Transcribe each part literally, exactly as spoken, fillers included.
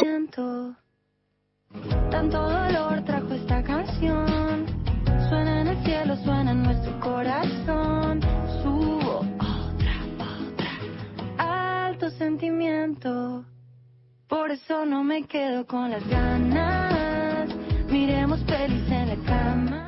siento. Tanto dolor trajo esta canción. Suena en el cielo, suena en nuestro corazón. Subo otra, otra. Alto sentimiento. Por eso no me quedo con las ganas. Miremos pelis en la cama.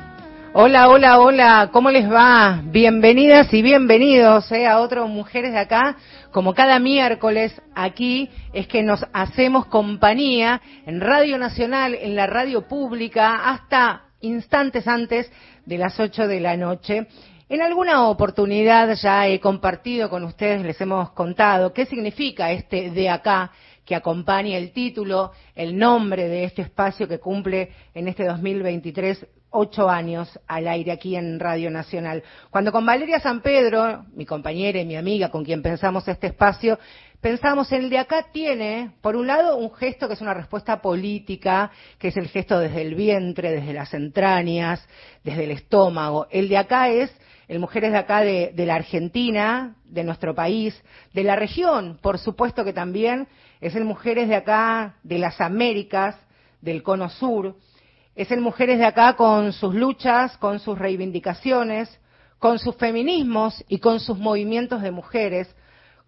Hola, hola, hola, ¿cómo les va? Bienvenidas y bienvenidos eh, a otro Mujeres de Acá. Como cada miércoles aquí es que nos hacemos compañía en Radio Nacional, en la radio pública, hasta instantes antes de las ocho de la noche. En alguna oportunidad ya he compartido con ustedes, les hemos contado qué significa este de acá, que acompaña el título, el nombre de este espacio que cumple en este dos mil veintitrés ocho años al aire aquí en Radio Nacional. Cuando con Valeria San Pedro, mi compañera y mi amiga con quien pensamos este espacio, pensamos en el de acá tiene, por un lado, un gesto que es una respuesta política, que es el gesto desde el vientre, desde las entrañas, desde el estómago. El de acá es el Mujeres de Acá de, de la Argentina, de nuestro país, de la región, por supuesto que también es el Mujeres de Acá de las Américas, del Cono Sur. Es el Mujeres de Acá con sus luchas, con sus reivindicaciones, con sus feminismos y con sus movimientos de mujeres.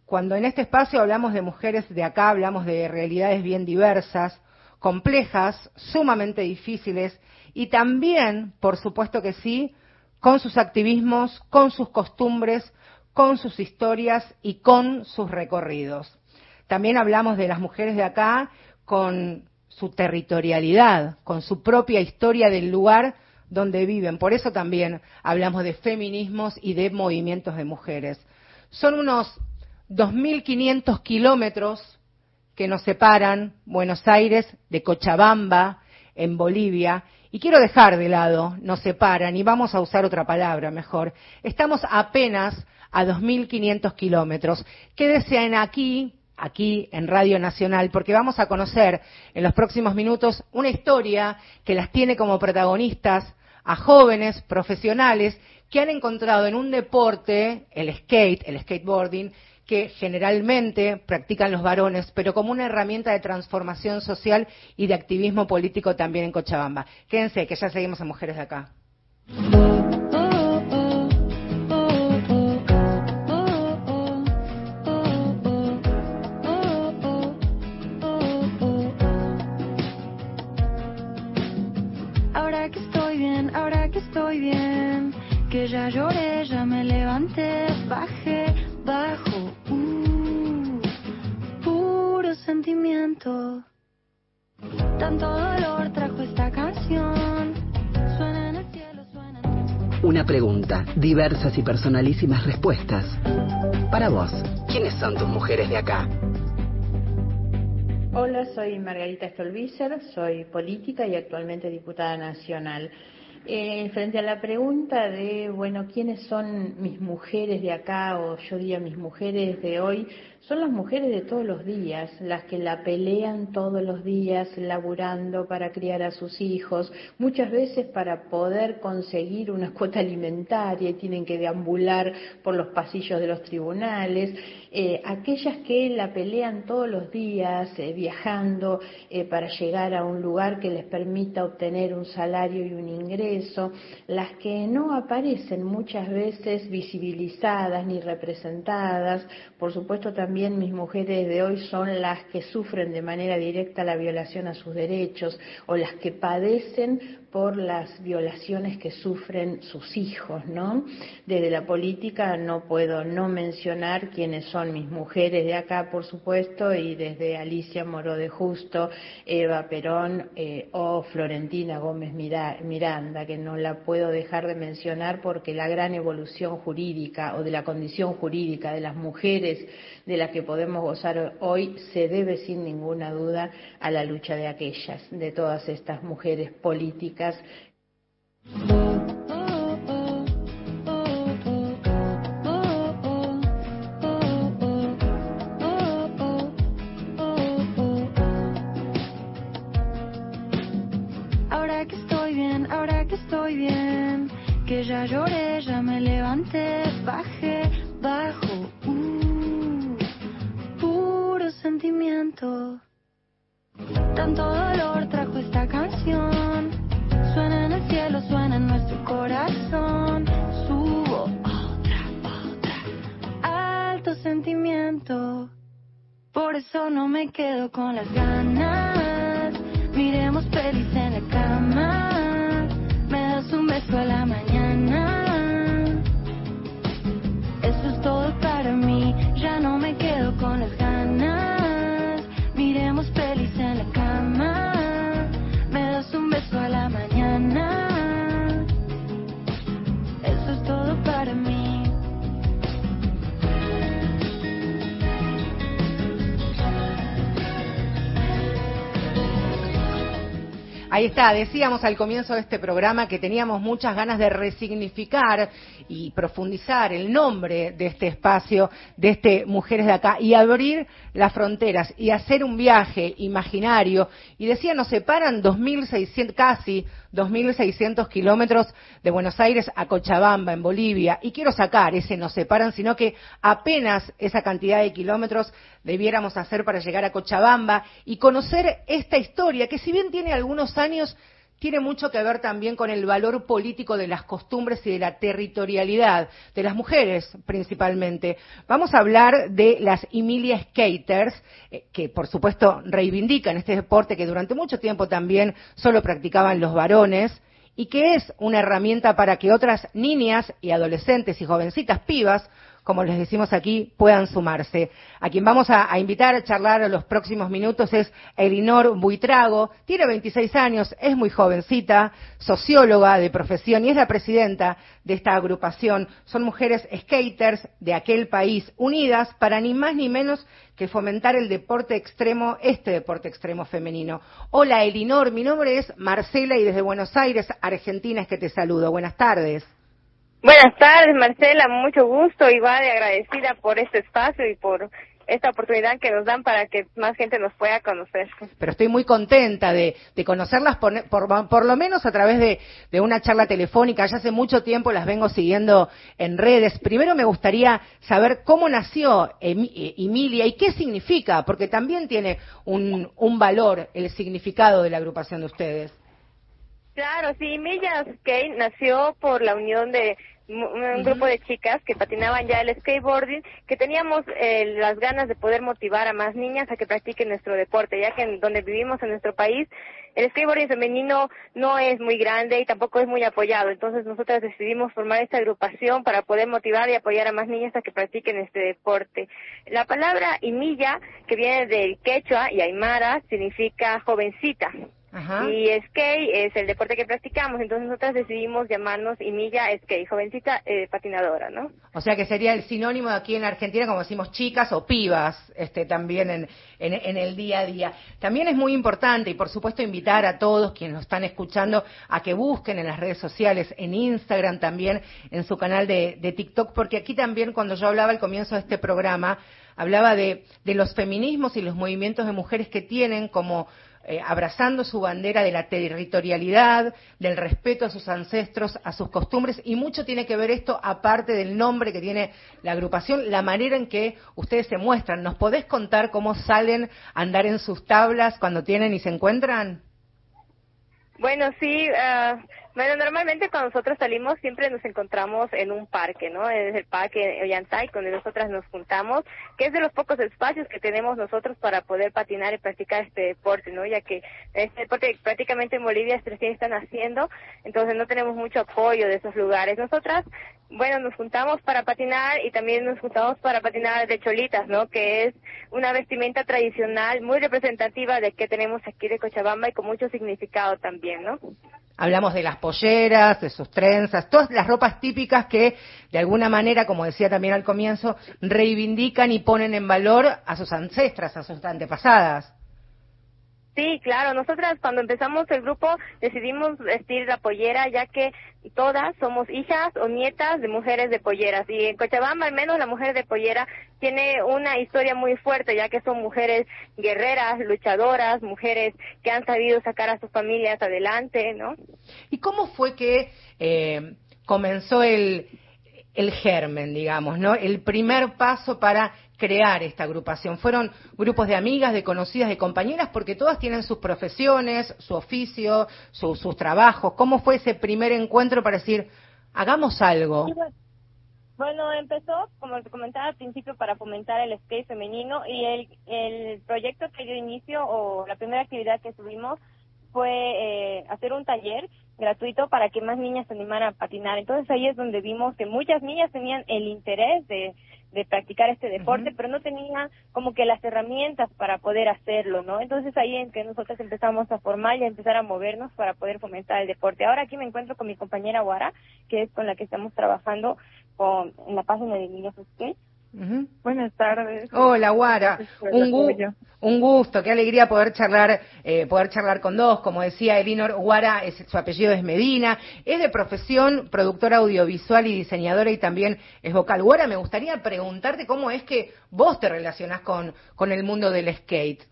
Cuando en este espacio hablamos de Mujeres de Acá, hablamos de realidades bien diversas, complejas, sumamente difíciles y también, por supuesto que sí, con sus activismos, con sus costumbres, con sus historias y con sus recorridos. También hablamos de las Mujeres de Acá con su territorialidad, con su propia historia del lugar donde viven. Por eso también hablamos de feminismos y de movimientos de mujeres. Son unos dos mil quinientos kilómetros que nos separan Buenos Aires de Cochabamba, en Bolivia, y quiero dejar de lado, nos separan, y vamos a usar otra palabra mejor. Estamos apenas a dos mil quinientos kilómetros. Quédese en aquí... aquí en Radio Nacional, porque vamos a conocer en los próximos minutos una historia que las tiene como protagonistas a jóvenes profesionales que han encontrado en un deporte, el skate, el skateboarding, que generalmente practican los varones, pero como una herramienta de transformación social y de activismo político también en Cochabamba. Quédense, que ya seguimos a Mujeres de Acá. Estoy bien, que ya lloré, ya me levanté, bajé, bajo, uh, puro sentimiento. Tanto dolor trajo esta canción. Suena en el cielo, suena en el cielo. Una pregunta, diversas y personalísimas respuestas. Para vos, ¿quiénes son tus mujeres de acá? Hola, soy Margarita Stolbizer, soy política y actualmente diputada nacional. Eh, frente a la pregunta de, bueno, ¿quiénes son mis mujeres de acá? O yo diría mis mujeres de hoy. Son las mujeres de todos los días, las que la pelean todos los días, laburando para criar a sus hijos, muchas veces para poder conseguir una cuota alimentaria y tienen que deambular por los pasillos de los tribunales, eh, aquellas que la pelean todos los días, eh, viajando eh, para llegar a un lugar que les permita obtener un salario y un ingreso, las que no aparecen muchas veces visibilizadas ni representadas. Por supuesto, también También mis mujeres de hoy son las que sufren de manera directa la violación a sus derechos o las que padecen por las violaciones que sufren sus hijos, ¿no? Desde la política no puedo no mencionar quiénes son mis mujeres de acá, por supuesto, y desde Alicia Moro de Justo, Eva Perón eh, o Florentina Gómez Miranda, que no la puedo dejar de mencionar porque la gran evolución jurídica o de la condición jurídica de las mujeres de las que podemos gozar hoy se debe sin ninguna duda a la lucha de aquellas, de todas estas mujeres políticas. Ahora que estoy bien, ahora que estoy bien, que ya lloré, ya me levanté, bajé, bajo, uh, puro sentimiento. cuánto dolor trajo esta canción. Suena en el cielo, suena en nuestro corazón. Subo otra, otra. Alto sentimiento. Por eso no me quedo con las ganas. Miremos pelis en la cama. Me das un beso a la mañana. Eso es todo para mí. Ya no me quedo con las ganas. Miremos pelis en la cama. Me das un beso a la mañana. Eso es todo para mí. Ahí está, decíamos al comienzo de este programa que teníamos muchas ganas de resignificar y profundizar el nombre de este espacio, de este Mujeres de Acá, y abrir las fronteras y hacer un viaje imaginario. Y decía, nos separan dos mil seiscientos, casi dos mil seiscientos kilómetros de Buenos Aires a Cochabamba, en Bolivia. Y quiero sacar ese nos separan, sino que apenas esa cantidad de kilómetros debiéramos hacer para llegar a Cochabamba y conocer esta historia, que si bien tiene algunos años, tiene mucho que ver también con el valor político de las costumbres y de la territorialidad, de las mujeres principalmente. Vamos a hablar de las ImillaSkaters, eh, que por supuesto reivindican este deporte que durante mucho tiempo también solo practicaban los varones, y que es una herramienta para que otras niñas y adolescentes y jovencitas pibas, como les decimos aquí, puedan sumarse. A quien vamos a, a invitar a charlar a los próximos minutos es Elinor Buitrago. Tiene veintiséis años, es muy jovencita, socióloga de profesión y es la presidenta de esta agrupación. Son mujeres skaters de aquel país, unidas para ni más ni menos que fomentar el deporte extremo, este deporte extremo femenino. Hola Elinor, mi nombre es Marcela y desde Buenos Aires, Argentina, es que te saludo. Buenas tardes. Buenas tardes, Marcela, mucho gusto, y va de agradecida por este espacio y por esta oportunidad que nos dan para que más gente nos pueda conocer. Pero estoy muy contenta de, de conocerlas, por, por, por lo menos a través de, de una charla telefónica. Ya hace mucho tiempo las vengo siguiendo en redes. Primero me gustaría saber cómo nació Emilia y qué significa, porque también tiene un, un valor el significado de la agrupación de ustedes. Claro, sí, ImillaSkate nació por la unión de un grupo de chicas que patinaban ya el skateboarding, que teníamos eh, las ganas de poder motivar a más niñas a que practiquen nuestro deporte, ya que en donde vivimos en nuestro país, el skateboarding femenino no es muy grande y tampoco es muy apoyado. Entonces nosotras decidimos formar esta agrupación para poder motivar y apoyar a más niñas a que practiquen este deporte. La palabra Imilla, que viene del quechua y aymara, significa jovencita. Ajá. Y skate es el deporte que practicamos, entonces nosotras decidimos llamarnos Imilla Skate, jovencita eh, patinadora, ¿no? O sea que sería el sinónimo de aquí en Argentina, como decimos, chicas o pibas, este también en, en, en el día a día. También es muy importante, y por supuesto invitar a todos quienes nos están escuchando a que busquen en las redes sociales, en Instagram también, en su canal de, de TikTok, porque aquí también cuando yo hablaba al comienzo de este programa, hablaba de, de los feminismos y los movimientos de mujeres que tienen como... Eh, abrazando su bandera de la territorialidad, del respeto a sus ancestros, a sus costumbres, y mucho tiene que ver esto, aparte del nombre que tiene la agrupación, la manera en que ustedes se muestran. ¿Nos podés contar cómo salen a andar en sus tablas cuando tienen y se encuentran? Bueno, sí, uh, bueno, normalmente cuando nosotros salimos siempre nos encontramos en un parque, ¿no? Es el parque Ollantay, donde nosotras nos juntamos, que es de los pocos espacios que tenemos nosotros para poder patinar y practicar este deporte, ¿no? Ya que este deporte prácticamente en Bolivia recién están haciendo, entonces no tenemos mucho apoyo de esos lugares. Nosotras, bueno, nos juntamos para patinar y también nos juntamos para patinar de cholitas, ¿no? Que es una vestimenta tradicional muy representativa de que tenemos aquí de Cochabamba y con mucho significado también, ¿no? Hablamos de las polleras, de sus trenzas, todas las ropas típicas que, de alguna manera, como decía también al comienzo, reivindican y ponen en valor a sus ancestras, a sus antepasadas. Sí, claro, nosotras cuando empezamos el grupo decidimos vestir la pollera, ya que todas somos hijas o nietas de mujeres de polleras, y en Cochabamba al menos la mujer de pollera tiene una historia muy fuerte, ya que son mujeres guerreras, luchadoras, mujeres que han sabido sacar a sus familias adelante, ¿no? ¿Y cómo fue que eh, comenzó el, el germen, digamos, ¿no? El primer paso para crear esta agrupación? ¿Fueron grupos de amigas, de conocidas, de compañeras? Porque todas tienen sus profesiones, su oficio, su, sus trabajos. ¿Cómo fue ese primer encuentro para decir, hagamos algo? Bueno, empezó, como te comentaba al principio, para fomentar el skate femenino, y el, el proyecto que yo inicio, o la primera actividad que subimos, fue eh, hacer un taller gratuito para que más niñas se animaran a patinar. Entonces ahí es donde vimos que muchas niñas tenían el interés de, de practicar este deporte, uh-huh. pero no tenían como que las herramientas para poder hacerlo, ¿no? Entonces ahí es que nosotros empezamos a formar y a empezar a movernos para poder fomentar el deporte. Ahora aquí me encuentro con mi compañera Huara, que es con la que estamos trabajando con, en la página de ImillaSkate. Uh-huh. Buenas tardes. Hola, Huara. Un, gu- un gusto, qué alegría poder charlar, eh, poder charlar con dos. Como decía Elinor, Huara, es, su apellido es Medina, es de profesión productora audiovisual y diseñadora, y también es vocal. Huara, me gustaría preguntarte cómo es que vos te relacionás con, con el mundo del skate.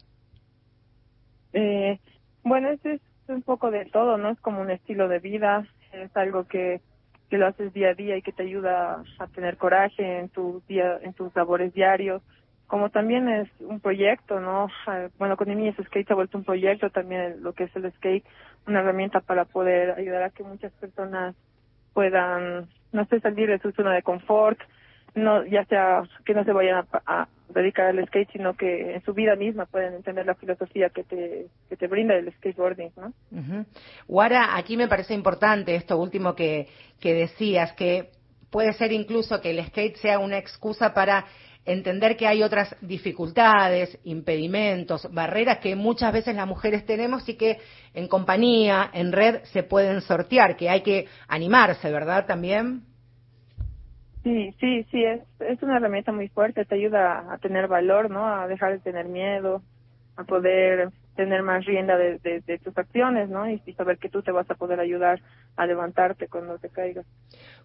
Eh, bueno, es, es un poco de todo, ¿no? Es como un estilo de vida, es algo que... que lo haces día a día y que te ayuda a tener coraje en tus día, en tus labores diarios, como también es un proyecto, ¿no? Bueno, con ImillaSkate se ha vuelto un proyecto también, lo que es el skate, una herramienta para poder ayudar a que muchas personas puedan, no sé, salir de su zona de confort, no, ya sea que no se vayan a, a dedicar al skate, sino que en su vida misma pueden entender la filosofía que te que te brinda el skateboarding, ¿no? Uh-huh. Huara, aquí me parece importante esto último que, que decías, que puede ser incluso que el skate sea una excusa para entender que hay otras dificultades, impedimentos, barreras que muchas veces las mujeres tenemos y que en compañía, en red, se pueden sortear, que hay que animarse, ¿verdad? También. Sí, sí, sí, es, es una herramienta muy fuerte, te ayuda a tener valor, ¿no? A dejar de tener miedo, a poder tener más rienda de, de, de tus acciones, ¿no? Y, y saber que tú te vas a poder ayudar a levantarte cuando te caigas.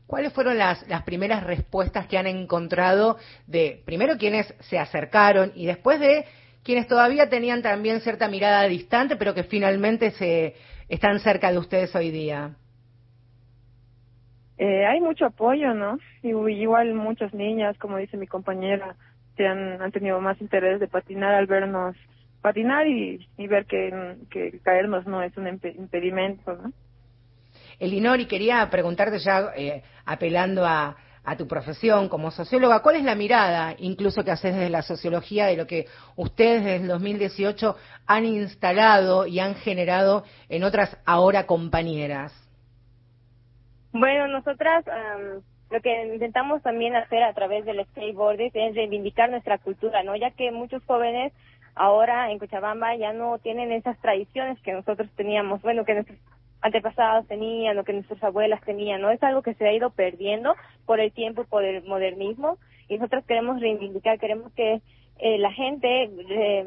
¿Cuáles fueron las, las primeras respuestas que han encontrado de, primero, quienes se acercaron y después de quienes todavía tenían también cierta mirada distante, pero que finalmente se están cerca de ustedes hoy día? Eh, hay mucho apoyo, ¿no? Y, igual muchas niñas, como dice mi compañera, se han, han tenido más interés de patinar al vernos patinar y, y ver que, que caernos no es un impedimento, ¿no? Elinor, y quería preguntarte ya, eh, apelando a, a tu profesión como socióloga, ¿cuál es la mirada incluso que haces desde la sociología de lo que ustedes desde el dos mil dieciocho han instalado y han generado en otras ahora compañeras? Bueno, nosotras um, lo que intentamos también hacer a través del skateboarding es reivindicar nuestra cultura, ¿no? Ya que muchos jóvenes ahora en Cochabamba ya no tienen esas tradiciones que nosotros teníamos, bueno, que nuestros antepasados tenían o que nuestras abuelas tenían, ¿no? Es algo que se ha ido perdiendo por el tiempo y por el modernismo, y nosotros queremos reivindicar, queremos que eh, la gente... Eh,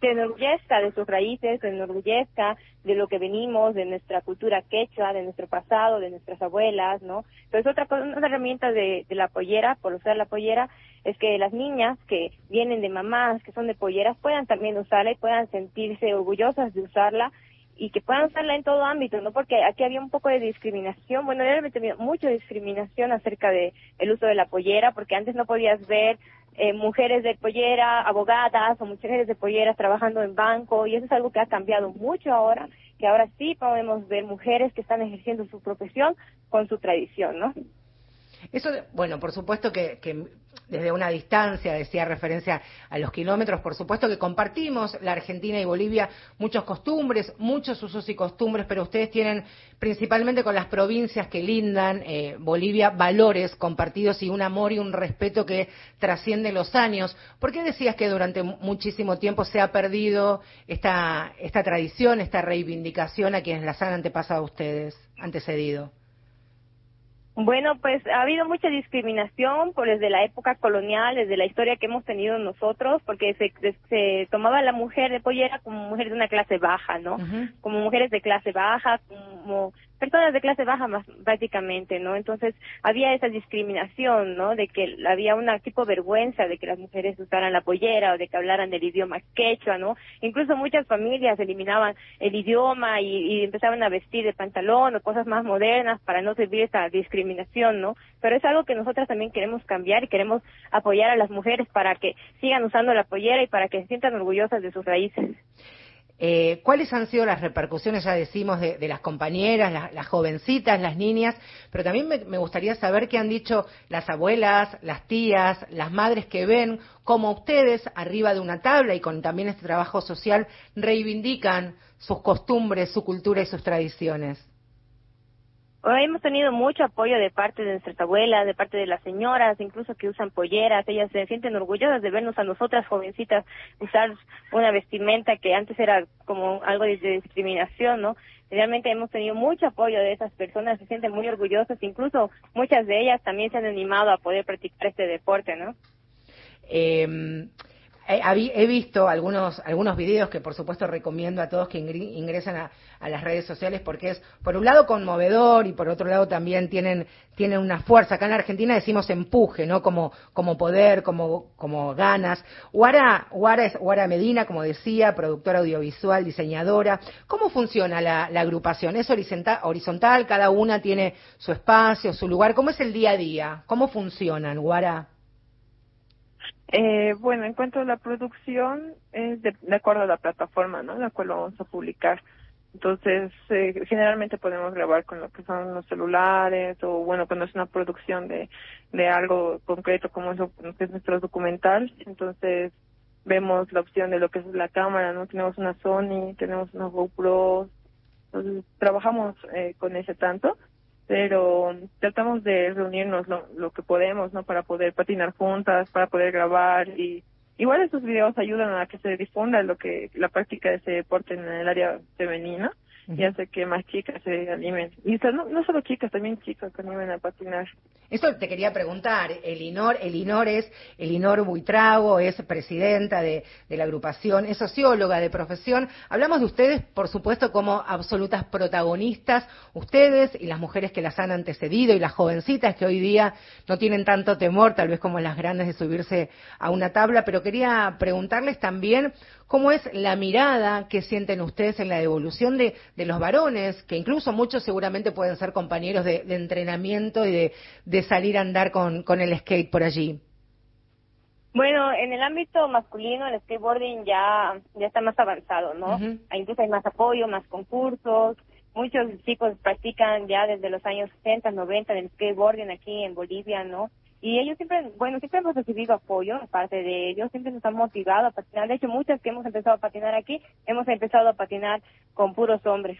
se enorgullezca de sus raíces, se enorgullezca de lo que venimos, de nuestra cultura quechua, de nuestro pasado, de nuestras abuelas, ¿no? Entonces otra cosa, una herramienta de, de la pollera, por usar la pollera, es que las niñas que vienen de mamás, que son de polleras, puedan también usarla y puedan sentirse orgullosas de usarla y que puedan usarla en todo ámbito, ¿no? Porque aquí había un poco de discriminación, bueno, realmente había mucha discriminación acerca de el uso de la pollera, porque antes no podías ver Eh, mujeres de pollera, abogadas o mujeres de polleras trabajando en banco, y eso es algo que ha cambiado mucho ahora, que ahora sí podemos ver mujeres que están ejerciendo su profesión con su tradición, ¿no? Eso, bueno, por supuesto que, que desde una distancia, decía referencia a los kilómetros, por supuesto que compartimos la Argentina y Bolivia muchas costumbres, muchos usos y costumbres, pero ustedes tienen, principalmente con las provincias que lindan eh, Bolivia, valores compartidos y un amor y un respeto que trasciende los años. ¿Por qué decías que durante muchísimo tiempo se ha perdido esta, esta tradición, esta reivindicación a quienes las han antepasado a ustedes, antecedido? Bueno, pues ha habido mucha discriminación por desde la época colonial, desde la historia que hemos tenido nosotros, porque se, se tomaba a la mujer de pollera como mujer de una clase baja, ¿no? Uh-huh. Como mujeres de clase baja, como como personas de clase baja más, básicamente, ¿no? Entonces había esa discriminación, ¿no? De que había una tipo vergüenza de que las mujeres usaran la pollera o de que hablaran del idioma quechua, ¿no? Incluso muchas familias eliminaban el idioma y, y empezaban a vestir de pantalón o cosas más modernas para no servir esa discriminación, ¿no? Pero es algo que nosotras también queremos cambiar y queremos apoyar a las mujeres para que sigan usando la pollera y para que se sientan orgullosas de sus raíces. Eh, ¿Cuáles han sido las repercusiones, ya decimos, de, de las compañeras, la, las jovencitas, las niñas? Pero también me, me gustaría saber qué han dicho las abuelas, las tías, las madres que ven cómo ustedes, arriba de una tabla y con también este trabajo social, reivindican sus costumbres, su cultura y sus tradiciones. Hoy hemos tenido mucho apoyo de parte de nuestras abuelas, de parte de las señoras, incluso que usan polleras. Ellas se sienten orgullosas de vernos a nosotras jovencitas usar una vestimenta que antes era como algo de discriminación, ¿no? Realmente hemos tenido mucho apoyo de esas personas, se sienten muy orgullosas. Incluso muchas de ellas también se han animado a poder practicar este deporte, ¿no? Eh... He visto algunos algunos videos que, por supuesto, recomiendo a todos que ingresan a, a las redes sociales porque es, por un lado, conmovedor y, por otro lado, también tienen tienen una fuerza. Acá en la Argentina decimos empuje, ¿no? Como como poder, como como ganas. Huara, Huara es Huara Medina, como decía, productora audiovisual, diseñadora. ¿Cómo funciona la, la agrupación? ¿Es horizontal, horizontal? ¿Cada una tiene su espacio, su lugar? ¿Cómo es el día a día? ¿Cómo funcionan, Huara? Eh, bueno, en cuanto a la producción, es de, de acuerdo a la plataforma, ¿no? La cual vamos a publicar. Entonces, eh, generalmente podemos grabar con lo que son los celulares o, bueno, cuando es una producción de, de algo concreto como es, lo, que es nuestro documental. Entonces, vemos la opción de lo que es la cámara, ¿no? Tenemos una Sony, tenemos una GoPro. Entonces, trabajamos eh, con ese tanto. Pero tratamos de reunirnos lo, lo que podemos, ¿no? Para poder patinar juntas, para poder grabar. Y igual estos videos ayudan a que se difunda lo que la práctica de ese deporte en el área femenina y hace que más chicas se animen. Y o sea, no, no solo chicas, también chicos que animen a patinar. Eso te quería preguntar, Elinor, Elinor es, Elinor Buitrago es presidenta de, de la agrupación, es socióloga de profesión. Hablamos de ustedes, por supuesto, como absolutas protagonistas, ustedes y las mujeres que las han antecedido y las jovencitas que hoy día no tienen tanto temor, tal vez como las grandes, de subirse a una tabla, pero quería preguntarles también cómo es la mirada que sienten ustedes en la evolución de de los varones, que incluso muchos seguramente pueden ser compañeros de, de entrenamiento y de, de salir a andar con, con el skate por allí. Bueno, en el ámbito masculino el skateboarding ya, ya está más avanzado, ¿no? Uh-huh. Incluso hay más apoyo, más concursos. Muchos chicos practican ya desde los años sesenta, noventa el skateboarding aquí en Bolivia, ¿no? Y ellos siempre, bueno, siempre hemos recibido apoyo, aparte de ellos, siempre nos han motivado a patinar. De hecho, muchas que hemos empezado a patinar aquí, hemos empezado a patinar con puros hombres.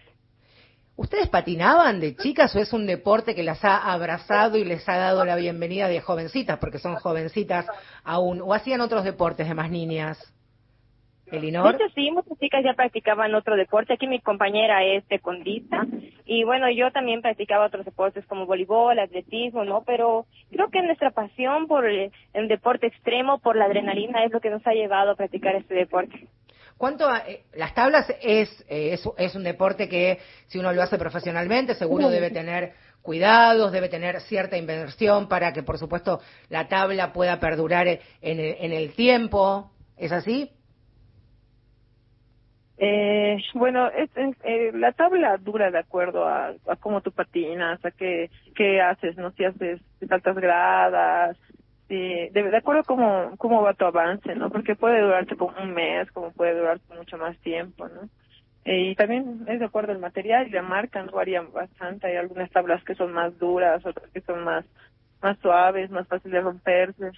¿Ustedes patinaban de chicas o es un deporte que las ha abrazado y les ha dado la bienvenida de jovencitas, porque son jovencitas aún, o hacían otros deportes de más niñas? Elinor. De hecho, sí, muchas chicas ya practicaban otro deporte. Aquí mi compañera es tecondista y bueno, yo también practicaba otros deportes como voleibol, atletismo, ¿no? Pero creo que nuestra pasión por el, el deporte extremo, por la adrenalina, es lo que nos ha llevado a practicar este deporte. ¿Cuánto a, eh, las tablas es, eh, es es un deporte que si uno lo hace profesionalmente seguro debe tener cuidados, debe tener cierta inversión para que por supuesto la tabla pueda perdurar en el, en el tiempo? ¿Es así? Eh, bueno, es, es, eh, la tabla dura de acuerdo a, a cómo tú patinas, a qué, qué haces, ¿no? Si haces altas gradas, si, de, de acuerdo a cómo, cómo va tu avance, ¿no? Porque puede durarte como un mes, como puede durarte mucho más tiempo, ¿no? Eh, y también es de acuerdo al material y la marca, ¿no? Varían bastante, hay algunas tablas que son más duras, otras que son más, más suaves, más fáciles de romperse.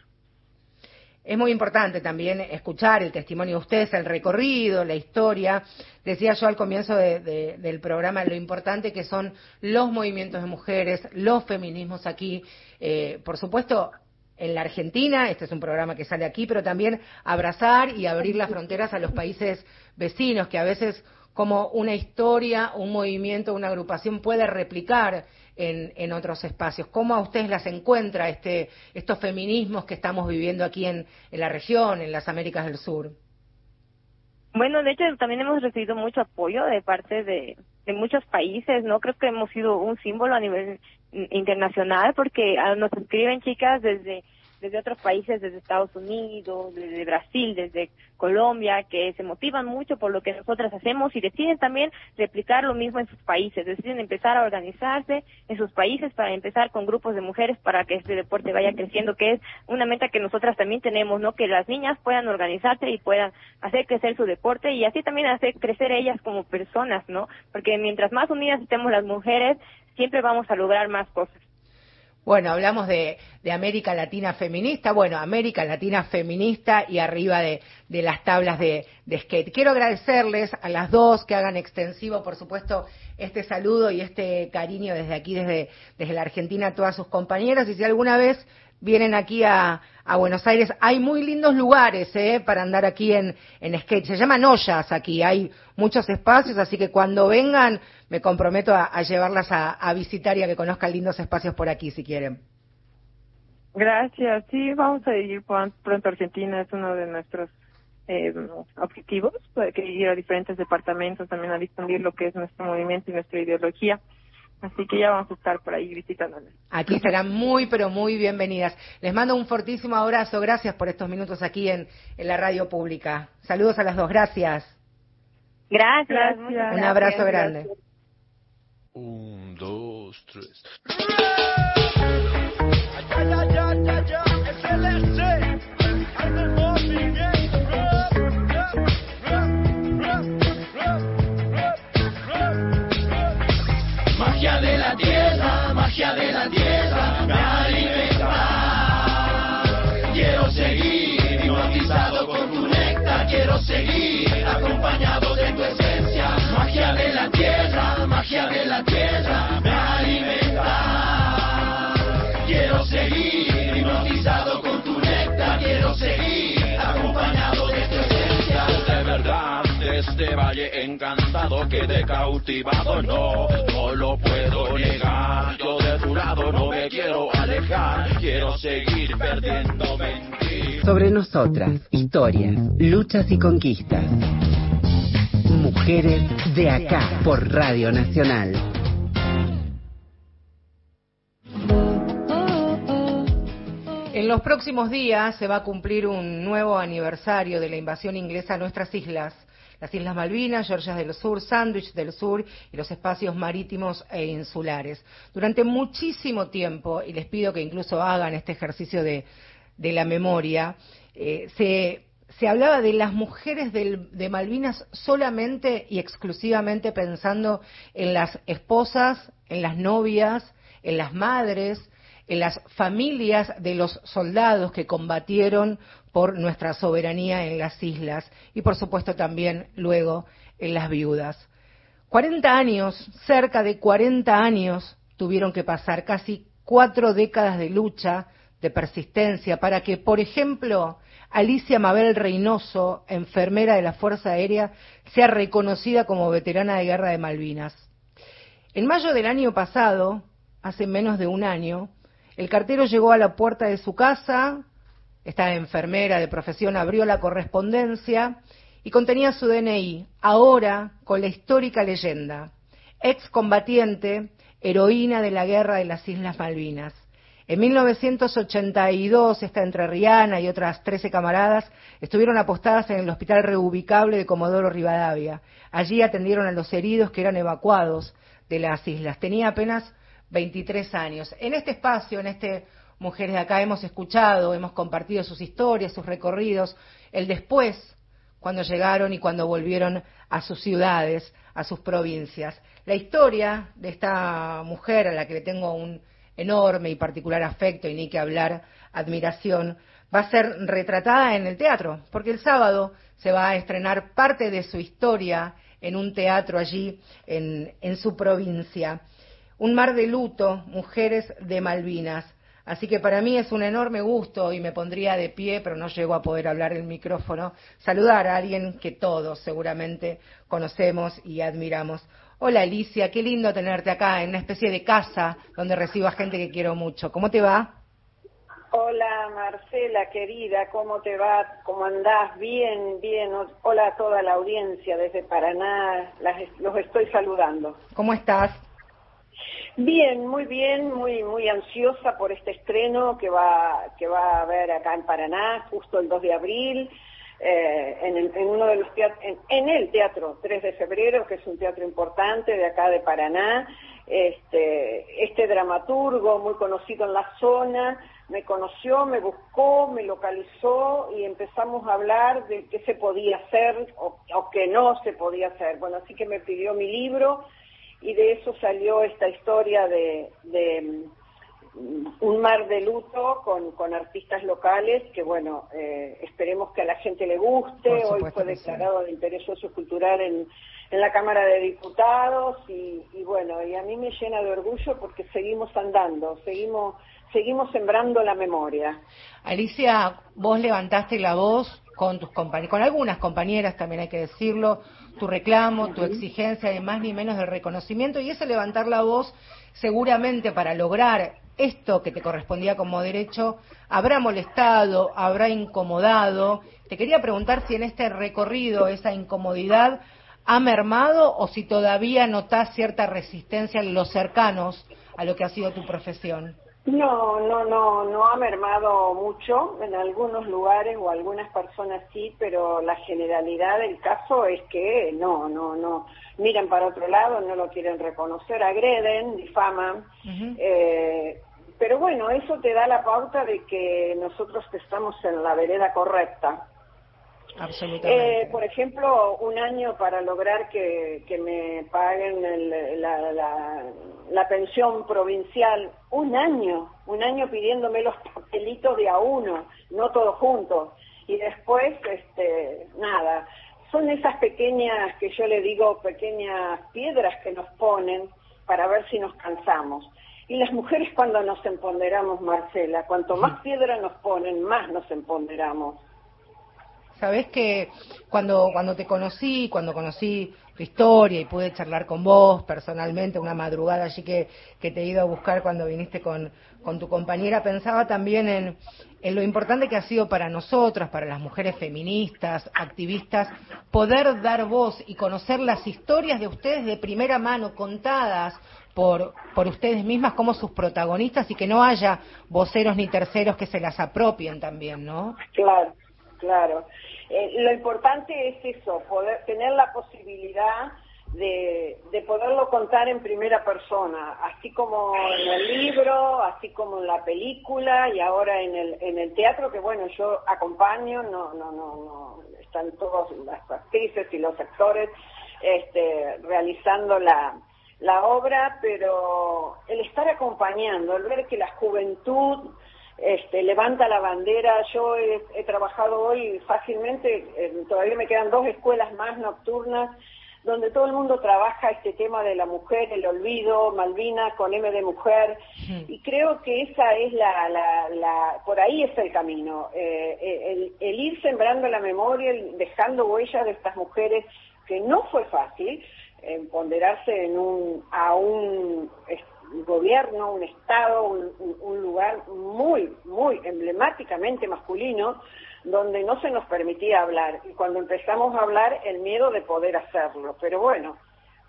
Es muy importante también escuchar el testimonio de ustedes, el recorrido, la historia. Decía yo al comienzo de, de, del programa lo importante que son los movimientos de mujeres, los feminismos aquí, eh, por supuesto en la Argentina, este es un programa que sale aquí, pero también abrazar y abrir las fronteras a los países vecinos, que a veces como una historia, un movimiento, una agrupación puede replicar en, en otros espacios. ¿Cómo a ustedes las encuentra este, estos feminismos que estamos viviendo aquí en, en la región, en las Américas del Sur? Bueno, de hecho también hemos recibido mucho apoyo de parte de, de muchos países, ¿no? Creo que hemos sido un símbolo a nivel internacional, porque nos escriben chicas desde desde otros países, desde Estados Unidos, desde Brasil, desde Colombia, que se motivan mucho por lo que nosotras hacemos y deciden también replicar lo mismo en sus países, deciden empezar a organizarse en sus países para empezar con grupos de mujeres para que este deporte vaya creciendo, que es una meta que nosotras también tenemos, ¿no? Que las niñas puedan organizarse y puedan hacer crecer su deporte y así también hacer crecer ellas como personas, ¿no? Porque mientras más unidas estemos las mujeres, siempre vamos a lograr más cosas. Bueno, hablamos de, de América Latina feminista, bueno, América Latina feminista y arriba de, de las tablas de, de skate. Quiero agradecerles a las dos que hagan extensivo, por supuesto, este saludo y este cariño desde aquí, desde, desde la Argentina, a todas sus compañeras. Y si alguna vez vienen aquí a, a Buenos Aires, hay muy lindos lugares eh, para andar aquí en, en skate. Se llaman ollas aquí, hay muchos espacios, así que cuando vengan me comprometo a, a llevarlas a, a visitar y a que conozcan lindos espacios por aquí, si quieren. Gracias. Sí, vamos a ir pronto a Argentina, es uno de nuestros eh, objetivos, que ir a diferentes departamentos también a difundir lo que es nuestro movimiento y nuestra ideología. Así que ya vamos a estar por ahí visitándoles. Aquí serán muy, pero muy bienvenidas. Les mando un fortísimo abrazo. Gracias por estos minutos aquí en, en la radio pública. Saludos a las dos. Gracias. Gracias. gracias. Un gracias, abrazo grande. Gracias. Un, dos, tres. Magia de la tierra, magia de la tierra, me alimenta. Quiero seguir hipnotizado con tu néctar, quiero seguir acompañado de tu esencia. Magia de la tierra, magia de la tierra, me alimenta. Quiero seguir hipnotizado con tu néctar, quiero seguir acompañado de tu esencia. De verdad, de este valle encantado quedé cautivado, no, no lo puedo negar. Yo de tu lado no me quiero alejar, quiero seguir perdiéndome en ti. Sobre nosotras, historias, luchas y conquistas. Mujeres de acá, por Radio Nacional. En los próximos días se va a cumplir un nuevo aniversario de la invasión inglesa a nuestras islas. Las Islas Malvinas, Georgias del Sur, Sandwich del Sur y los espacios marítimos e insulares. Durante muchísimo tiempo, y les pido que incluso hagan este ejercicio de, de la memoria, eh, se... Se hablaba de las mujeres del, de Malvinas solamente y exclusivamente pensando en las esposas, en las novias, en las madres, en las familias de los soldados que combatieron por nuestra soberanía en las islas y, por supuesto, también luego en las viudas. cuarenta años, cerca de cuarenta años, tuvieron que pasar, casi cuatro décadas de lucha, de persistencia, para que, por ejemplo, Alicia Mabel Reynoso, enfermera de la Fuerza Aérea, sea reconocida como veterana de Guerra de Malvinas. En mayo del año pasado, hace menos de un año, el cartero llegó a la puerta de su casa, esta enfermera de profesión abrió la correspondencia y contenía su D N I, ahora con la histórica leyenda: excombatiente, heroína de la Guerra de las Islas Malvinas. En mil novecientos ochenta y dos, esta entrerriana y otras trece camaradas estuvieron apostadas en el Hospital Reubicable de Comodoro Rivadavia. Allí atendieron a los heridos que eran evacuados de las islas. Tenía apenas veintitrés años. En este espacio, en este Mujeres de Acá, hemos escuchado, hemos compartido sus historias, sus recorridos, el después, cuando llegaron y cuando volvieron a sus ciudades, a sus provincias. La historia de esta mujer, a la que le tengo un enorme y particular afecto y ni que hablar admiración, va a ser retratada en el teatro, porque el sábado se va a estrenar parte de su historia en un teatro allí en, en su provincia. Un mar de luto, Mujeres de Malvinas. Así que para mí es un enorme gusto, y me pondría de pie, pero no llego a poder hablar el micrófono, saludar a alguien que todos seguramente conocemos y admiramos. Hola Alicia, qué lindo tenerte acá, en una especie de casa donde recibo a gente que quiero mucho. ¿Cómo te va? Hola Marcela, querida, ¿cómo te va? ¿Cómo andás? Bien, bien. Hola a toda la audiencia desde Paraná, las, los estoy saludando. ¿Cómo estás? Bien, muy bien, muy muy ansiosa por este estreno que va que va a haber acá en Paraná, justo el dos de abril, eh, en, el, en uno de los teatro, en, en el teatro tres de febrero, que es un teatro importante de acá de Paraná. Este, este dramaturgo muy conocido en la zona me conoció, me buscó, me localizó y empezamos a hablar de qué se podía hacer o, o qué no se podía hacer. Bueno, así que me pidió mi libro y de eso salió esta historia de, de um, un mar de luto con, con artistas locales que, bueno, eh, esperemos que a la gente le guste. Hoy fue declarado de interés sociocultural en... en la Cámara de Diputados y, y bueno, y a mí me llena de orgullo porque seguimos andando, seguimos seguimos sembrando la memoria. Alicia, vos levantaste la voz con tus compañ- con algunas compañeras, también hay que decirlo, tu reclamo, uh-huh. tu exigencia, de más ni menos de reconocimiento, y ese levantar la voz seguramente para lograr esto que te correspondía como derecho habrá molestado, habrá incomodado. Te quería preguntar si en este recorrido esa incomodidad ¿ha mermado o si todavía notás cierta resistencia en los cercanos a lo que ha sido tu profesión? No, no, no, no ha mermado mucho. En algunos lugares o algunas personas sí, pero la generalidad del caso es que no, no, no. Miran para otro lado, no lo quieren reconocer, agreden, difaman. Uh-huh. Eh, pero bueno, eso te da la pauta de que nosotros estamos en la vereda correcta. Absolutamente. Eh, por ejemplo, un año para lograr que, que me paguen el, la, la, la pensión provincial, un año, un año pidiéndome los papelitos de a uno, no todos juntos, y después, este, nada, son esas pequeñas, que yo le digo, pequeñas piedras que nos ponen para ver si nos cansamos. Y las mujeres cuando nos empoderamos, Marcela, cuanto más piedra nos ponen, más nos empoderamos. Sabés que cuando cuando te conocí, cuando conocí tu historia y pude charlar con vos personalmente una madrugada allí que, que te he ido a buscar cuando viniste con, con tu compañera, pensaba también en, en lo importante que ha sido para nosotras, para las mujeres feministas, activistas, poder dar voz y conocer las historias de ustedes de primera mano, contadas por por ustedes mismas como sus protagonistas y que no haya voceros ni terceros que se las apropien también, ¿no? Claro. Claro, eh, lo importante es eso, poder tener la posibilidad de, de poderlo contar en primera persona, así como en el libro, así como en la película y ahora en el en el teatro que bueno yo acompaño, no no no no están todas las actrices y los actores este, realizando la la obra, pero el estar acompañando, el ver que la juventud Este, levanta la bandera. Yo he, he trabajado hoy fácilmente, eh, todavía me quedan dos escuelas más nocturnas donde todo el mundo trabaja este tema de la mujer, el olvido, Malvinas con M de mujer, sí. Y creo que esa es la, la, la por ahí es el camino, eh, el, el ir sembrando la memoria, el, dejando huellas de estas mujeres, que no fue fácil empoderarse en un, a un... gobierno, un Estado, un, un lugar muy, muy emblemáticamente masculino, donde no se nos permitía hablar. Y cuando empezamos a hablar, el miedo de poder hacerlo. Pero bueno,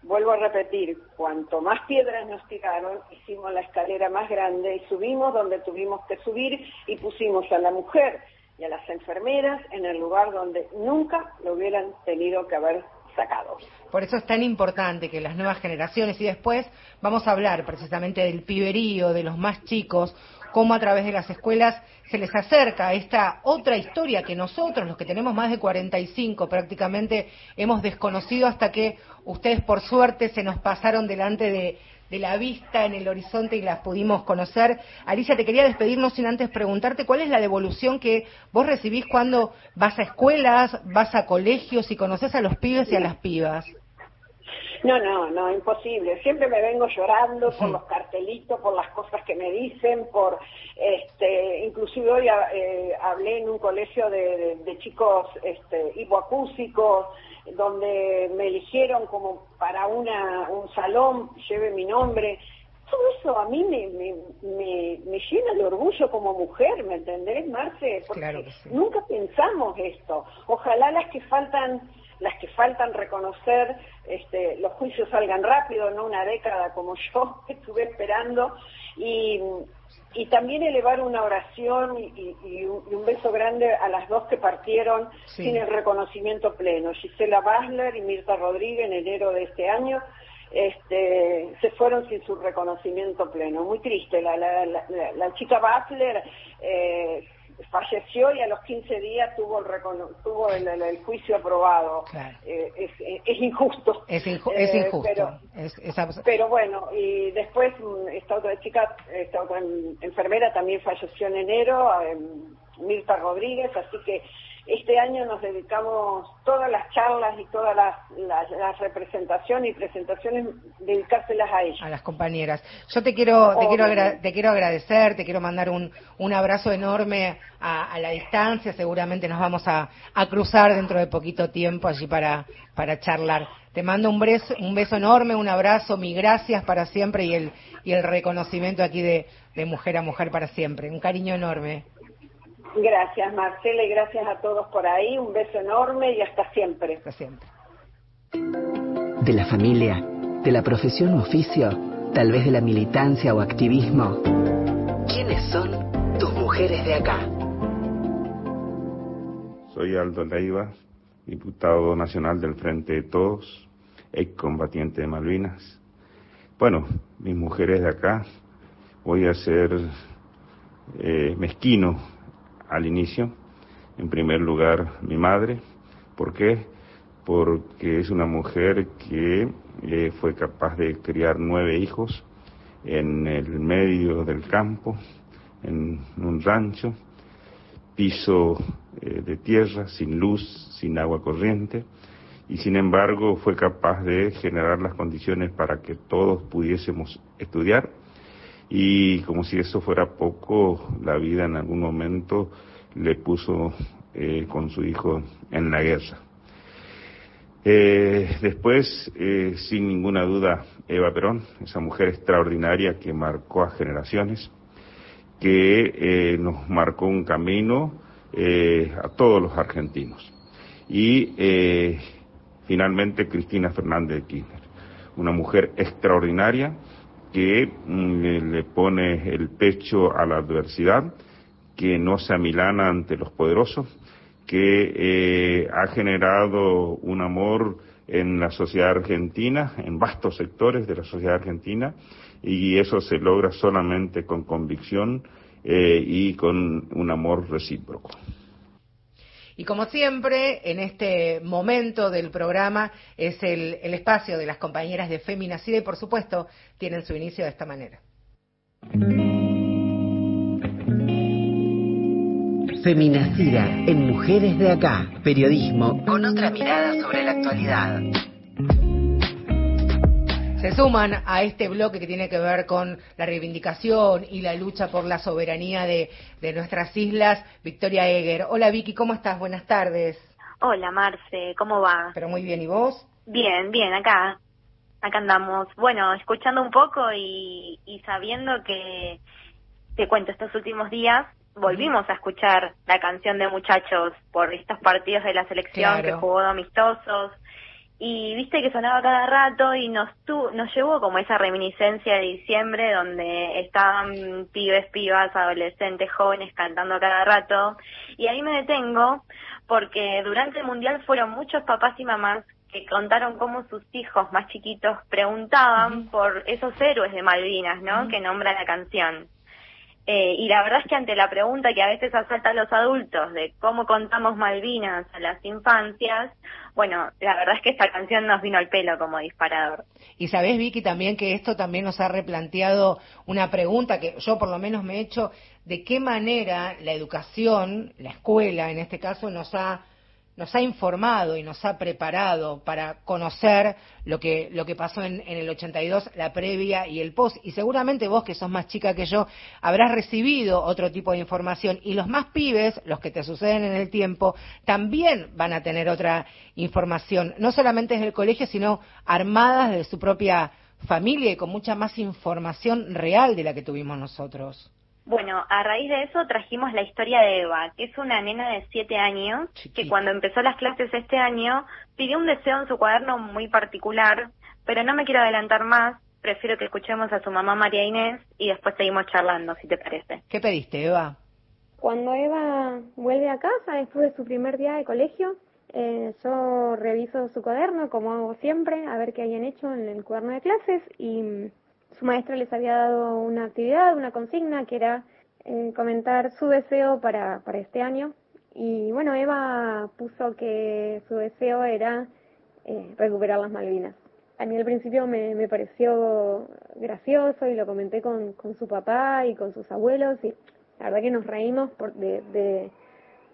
vuelvo a repetir, cuanto más piedras nos tiraron, hicimos la escalera más grande y subimos donde tuvimos que subir y pusimos a la mujer y a las enfermeras en el lugar donde nunca lo hubieran tenido que haber sacado. Por eso es tan importante que las nuevas generaciones, y después vamos a hablar precisamente del piberío, de los más chicos, cómo a través de las escuelas se les acerca esta otra historia que nosotros, los que tenemos más de cuarenta y cinco prácticamente, hemos desconocido hasta que ustedes por suerte se nos pasaron delante de, de la vista en el horizonte y las pudimos conocer. Alicia, te quería despedirnos sin antes preguntarte cuál es la devolución que vos recibís cuando vas a escuelas, vas a colegios y conocés a los pibes y a las pibas. No, no, no, imposible. Siempre me vengo llorando por los cartelitos, por las cosas que me dicen, por, este, inclusive hoy eh, hablé en un colegio de, de, de chicos este, hipoacúsicos, donde me eligieron como para una un salón, lleve mi nombre. todo eso a mí me, me, me, me llena de orgullo como mujer, ¿me entendés, Marce? Porque claro que sí. Nunca pensamos esto. Ojalá las que faltan, las que faltan reconocer, este, los juicios salgan rápido, no una década como yo que estuve esperando, y, y también elevar una oración y, y, un, y un beso grande a las dos que partieron sí. sin el reconocimiento pleno, Gisela Basler y Mirta Rodríguez en enero de este año. Este, se fueron sin su reconocimiento pleno, muy triste. La, la, la, la, la chica Basler eh, falleció y a los quince días tuvo el, recono tuvo el, el, el juicio aprobado. Claro. Eh, es, es, es injusto. Es, inju eh, es injusto. Pero, es, es pero bueno, y después esta otra chica, esta otra enfermera también falleció en enero, eh, Mirta Rodríguez, así que este año nos dedicamos todas las charlas y todas las, las, las representaciones y presentaciones, dedicárselas a ellas. A las compañeras. Yo te quiero te oh, quiero agra te quiero agradecer, te quiero mandar un, un abrazo enorme a, a la distancia. Seguramente nos vamos a, a cruzar dentro de poquito tiempo allí para, para charlar. Te mando un beso, un beso enorme, un abrazo, mi gracias para siempre y el, y el reconocimiento aquí de, de Mujer a Mujer para siempre. Un cariño enorme. Gracias, Marcela, y gracias a todos por ahí. Un beso enorme y hasta siempre. Hasta siempre. De la familia, de la profesión u oficio, tal vez de la militancia o activismo. ¿Quiénes son tus mujeres de acá? Soy Aldo Leiva, diputado nacional del Frente de Todos, excombatiente de Malvinas. Bueno, mis mujeres de acá, voy a ser eh, mezquino al inicio. En primer lugar, mi madre. ¿Por qué? Porque es una mujer que eh, fue capaz de criar nueve hijos en el medio del campo, en un rancho, piso eh, de tierra, sin luz, sin agua corriente, y sin embargo fue capaz de generar las condiciones para que todos pudiésemos estudiar. Y como si eso fuera poco, la vida en algún momento le puso eh, con su hijo en la guerra. Eh, después, eh, sin ninguna duda, Eva Perón, esa mujer extraordinaria que marcó a generaciones, que eh, nos marcó un camino eh, a todos los argentinos. Y eh, finalmente Cristina Fernández de Kirchner, una mujer extraordinaria, que le pone el pecho a la adversidad, que no se amilana ante los poderosos, que eh, ha generado un amor en la sociedad argentina, en vastos sectores de la sociedad argentina, y eso se logra solamente con convicción eh, y con un amor recíproco. Y como siempre, en este momento del programa es el, el espacio de las compañeras de Feminacida y, por supuesto, tienen su inicio de esta manera. Feminacida en Mujeres de Acá. Periodismo con otra mirada sobre la actualidad. Se suman a este bloque que tiene que ver con la reivindicación y la lucha por la soberanía de, de nuestras islas, Victoria Eger. Hola Vicky, ¿cómo estás? Buenas tardes. Hola Marce, ¿cómo va? Pero muy bien, ¿y vos? Bien, bien, acá, acá andamos. Bueno, escuchando un poco y, y sabiendo que, te cuento, estos últimos días volvimos a escuchar la canción de Muchachos por estos partidos de la selección claro. que jugó de amistosos. Y viste que sonaba cada rato y nos tu, nos llevó como esa reminiscencia de diciembre donde estaban pibes, pibas, adolescentes, jóvenes cantando cada rato. Y ahí me detengo porque durante el Mundial fueron muchos papás y mamás que contaron cómo sus hijos más chiquitos preguntaban uh-huh. por esos héroes de Malvinas, ¿no? Uh-huh. Que nombra la canción. Eh, y la verdad es que ante la pregunta que a veces asalta a los adultos de cómo contamos Malvinas a las infancias, bueno, la verdad es que esta canción nos vino al pelo como disparador. Y sabés, Vicky, también que esto también nos ha replanteado una pregunta que yo por lo menos me he hecho, de qué manera la educación, la escuela en este caso, nos ha nos ha informado y nos ha preparado para conocer lo que lo que pasó en, en el ochenta y dos, la previa y el post. Y seguramente vos, que sos más chica que yo, habrás recibido otro tipo de información. Y los más pibes, los que te suceden en el tiempo, también van a tener otra información. No solamente desde el colegio, sino armadas de su propia familia y con mucha más información real de la que tuvimos nosotros. Bueno, a raíz de eso trajimos la historia de Eva, que es una nena de siete años, Chiquita. Que cuando empezó las clases este año pidió un deseo en su cuaderno muy particular, pero no me quiero adelantar más, prefiero que escuchemos a su mamá María Inés y después seguimos charlando, si te parece. ¿Qué pediste, Eva? Cuando Eva vuelve a casa después de su primer día de colegio, eh, yo reviso su cuaderno, como hago siempre, a ver qué hayan hecho en el cuaderno de clases, y su maestra les había dado una actividad, una consigna, que era eh, comentar su deseo para, para este año. Y bueno, Eva puso que su deseo era eh, recuperar las Malvinas. A mí al principio me, me pareció gracioso y lo comenté con, con su papá y con sus abuelos. Y la verdad que nos reímos por, de, de,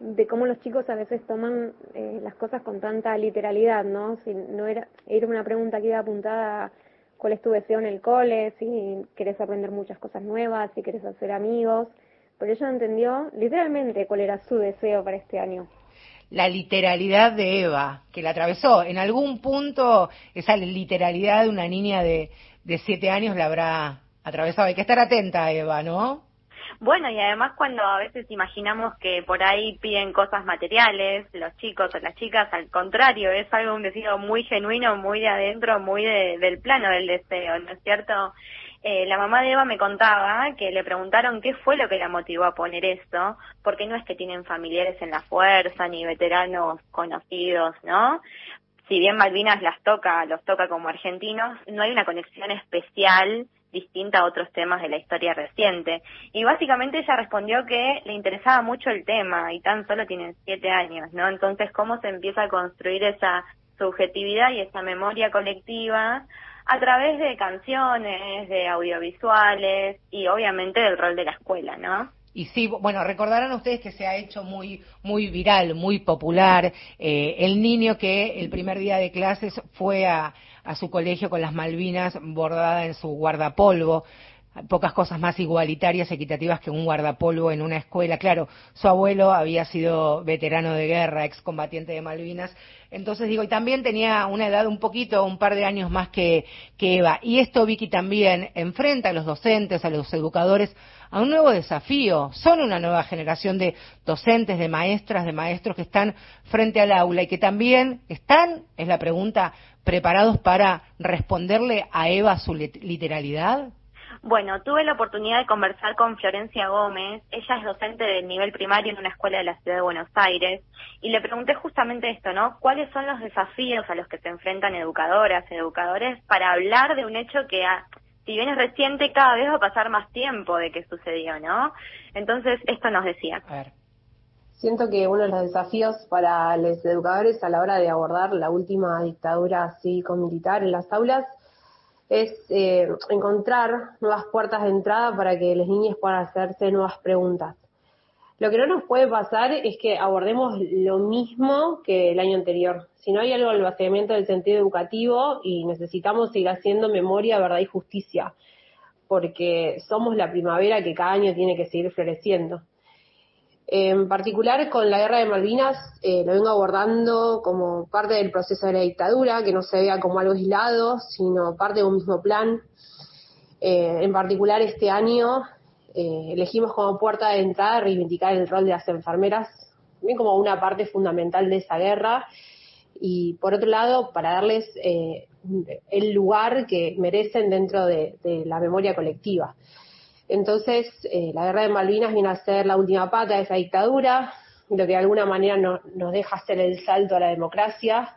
de cómo los chicos a veces toman eh, las cosas con tanta literalidad, ¿no? Si no era, era una pregunta que iba apuntada a cuál es tu deseo en el cole, si querés aprender muchas cosas nuevas, si querés hacer amigos. Pero ella entendió literalmente cuál era su deseo para este año. La literalidad de Eva, que la atravesó. En algún punto esa literalidad de una niña de, de siete años la habrá atravesado. Hay que estar atenta a Eva, ¿no? Bueno, y además cuando a veces imaginamos que por ahí piden cosas materiales, los chicos o las chicas, al contrario, es algo, un deseo muy genuino, muy de adentro, muy de, del plano del deseo, ¿no es cierto? Eh, la mamá de Eva me contaba que le preguntaron qué fue lo que la motivó a poner esto, porque no es que tienen familiares en la fuerza, ni veteranos conocidos, ¿no? Si bien Malvinas las toca, los toca como argentinos, no hay una conexión especial distinta a otros temas de la historia reciente. Y básicamente ella respondió que le interesaba mucho el tema y tan solo tiene siete años, ¿no? Entonces, ¿cómo se empieza a construir esa subjetividad y esa memoria colectiva? A través de canciones, de audiovisuales y obviamente del rol de la escuela, ¿no? Y sí, bueno, recordarán ustedes que se ha hecho muy muy viral, muy popular, eh, el niño que el primer día de clases fue a, a su colegio con las Malvinas bordada en su guardapolvo. Pocas cosas más igualitarias, equitativas que un guardapolvo en una escuela. Claro, su abuelo había sido veterano de guerra, excombatiente de Malvinas. Entonces, digo, y también tenía una edad un poquito, un par de años más que, que Eva. Y esto, Vicky, también enfrenta a los docentes, a los educadores, a un nuevo desafío. Son una nueva generación de docentes, de maestras, de maestros que están frente al aula y que también están, es la pregunta, preparados para responderle a Eva su literalidad. Bueno, tuve la oportunidad de conversar con Florencia Gómez, ella es docente del nivel primario en una escuela de la ciudad de Buenos Aires, y le pregunté justamente esto, ¿no? ¿Cuáles son los desafíos a los que se enfrentan educadoras, educadores, para hablar de un hecho que, si bien es reciente, cada vez va a pasar más tiempo de que sucedió, ¿no? Entonces, esto nos decía. A ver. Siento que uno de los desafíos para los educadores a la hora de abordar la última dictadura cívico-militar en las aulas es eh, encontrar nuevas puertas de entrada para que las niñas puedan hacerse nuevas preguntas. Lo que no nos puede pasar es que abordemos lo mismo que el año anterior. Si no hay algo al vaciamiento del sentido educativo y necesitamos seguir haciendo memoria, verdad y justicia, porque somos la primavera que cada año tiene que seguir floreciendo. En particular con la Guerra de Malvinas eh, lo vengo abordando como parte del proceso de la dictadura, que no se vea como algo aislado, sino parte de un mismo plan. Eh, en particular este año eh, elegimos como puerta de entrada reivindicar el rol de las enfermeras, también como una parte fundamental de esa guerra, y por otro lado para darles eh, el lugar que merecen dentro de, de la memoria colectiva. Entonces, eh, la Guerra de Malvinas viene a ser la última pata de esa dictadura, lo que de alguna manera no, nos deja hacer el salto a la democracia.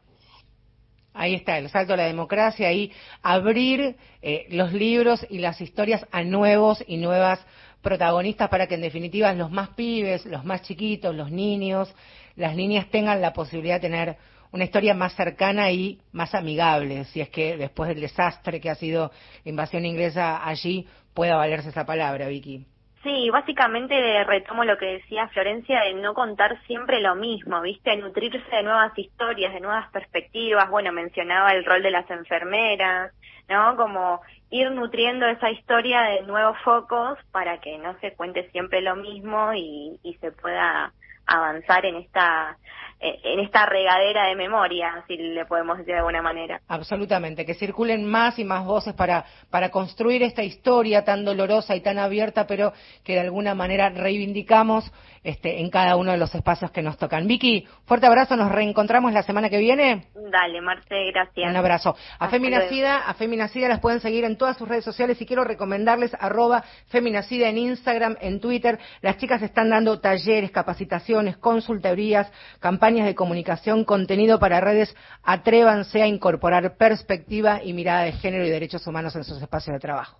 Ahí está, el salto a la democracia, y abrir eh, los libros y las historias a nuevos y nuevas protagonistas para que en definitiva los más pibes, los más chiquitos, los niños, las niñas tengan la posibilidad de tener una historia más cercana y más amigable, si es que después del desastre que ha sido la invasión inglesa allí pueda valerse esa palabra, Vicky. Sí, básicamente retomo lo que decía Florencia de no contar siempre lo mismo, ¿viste? Nutrirse de nuevas historias, de nuevas perspectivas. Bueno, mencionaba el rol de las enfermeras, ¿no? Como ir nutriendo esa historia de nuevos focos para que no se cuente siempre lo mismo y, y se pueda avanzar en esta en esta regadera de memoria, si le podemos decir de alguna manera. Absolutamente, que circulen más y más voces para, para construir esta historia tan dolorosa y tan abierta, pero que de alguna manera reivindicamos este, en cada uno de los espacios que nos tocan. Vicky, fuerte abrazo, nos reencontramos la semana que viene. Dale, Marce, gracias. Un abrazo. A Feminacida, a Feminacida las pueden seguir en todas sus redes sociales y quiero recomendarles arroba Feminacida en Instagram, en Twitter. Las chicas están dando talleres, capacitaciones, consultorías, campañas de comunicación, contenido para redes. Atrévanse a incorporar perspectiva y mirada de género y derechos humanos en sus espacios de trabajo.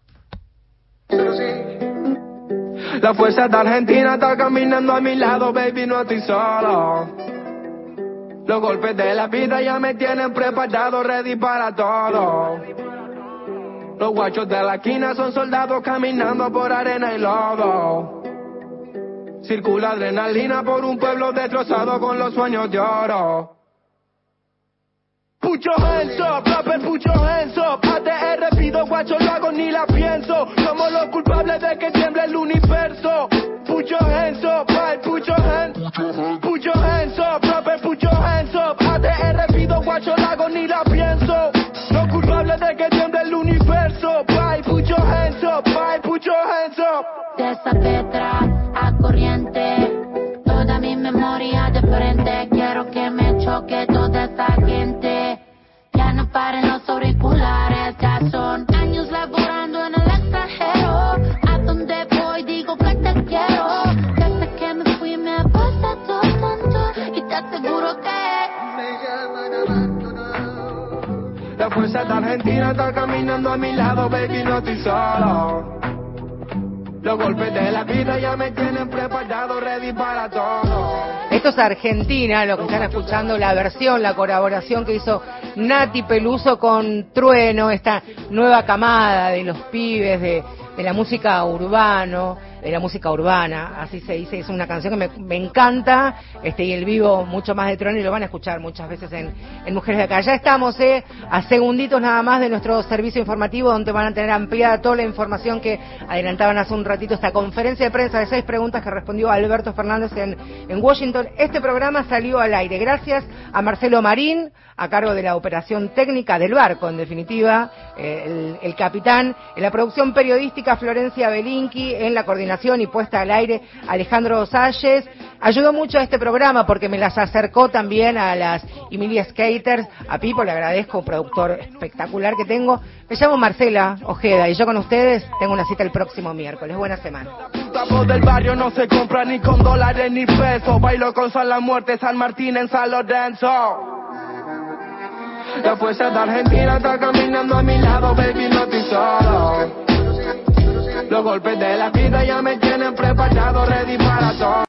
La fuerza de Argentina está caminando a mi lado, baby, no estoy solo. Los golpes de la vida ya me tienen preparado, ready para todo. Los guachos de la esquina son soldados caminando por arena y lodo. Circula adrenalina por un pueblo destrozado con los sueños de oro. Put your hands up, rapper, put your hands up. A T R pido, guacho, lo hago ni la pienso. Somos los culpables de que tiemble el universo. Put your hands up, right, put your hands up. Put your hands up, rapper, put your hands up. A T R pido, guacho, lo hago ni la pienso. Los culpables de que tiemble el universo. Right, put your hands up, right, put your hands up. De esa Petra a corriente, toda mi memoria de frente, quiero que me choque toda esa gente, ya no paren los auriculares, ya son años laborando en el extranjero, a donde voy digo que te quiero, desde que me fui me ha pasado tanto, y te aseguro que la fuerza de Argentina está caminando a mi lado, baby, no estoy solo. Los golpes de la vida ya me tienen preparado, ready para todo. Esto es Argentina, lo que están escuchando, la versión, la colaboración que hizo Nati Peluso con Trueno, esta nueva camada de los pibes, de, de la música urbano, de la música urbana, así se dice, es una canción que me, me encanta, este y el vivo mucho más de Trueno y lo van a escuchar muchas veces en, en Mujeres de Acá. Ya estamos eh, a segunditos nada más de nuestro servicio informativo, donde van a tener ampliada toda la información que adelantaban hace un ratito, esta conferencia de prensa de seis preguntas que respondió Alberto Fernández en, en Washington. Este programa salió al aire gracias a Marcelo Marín, a cargo de la operación técnica del barco, en definitiva, eh, el, el capitán, en la producción periodística Florencia Belinqui, en la coordinación y puesta al aire Alejandro Salles. Ayudó mucho a este programa porque me las acercó también a las ImillaSkaters. A Pipo le agradezco, un productor espectacular que tengo. Me llamo Marcela Ojeda y yo con ustedes tengo una cita el próximo miércoles. Buena semana. La voz del barrio no se compra ni con dólares ni pesos. Bailo con San La Muerte, San Martín en San Lorenzo. La fuerza de Argentina está caminando a mi lado, baby, no estoy solo. Los golpes de la vida ya me tienen preparado, ready para todo.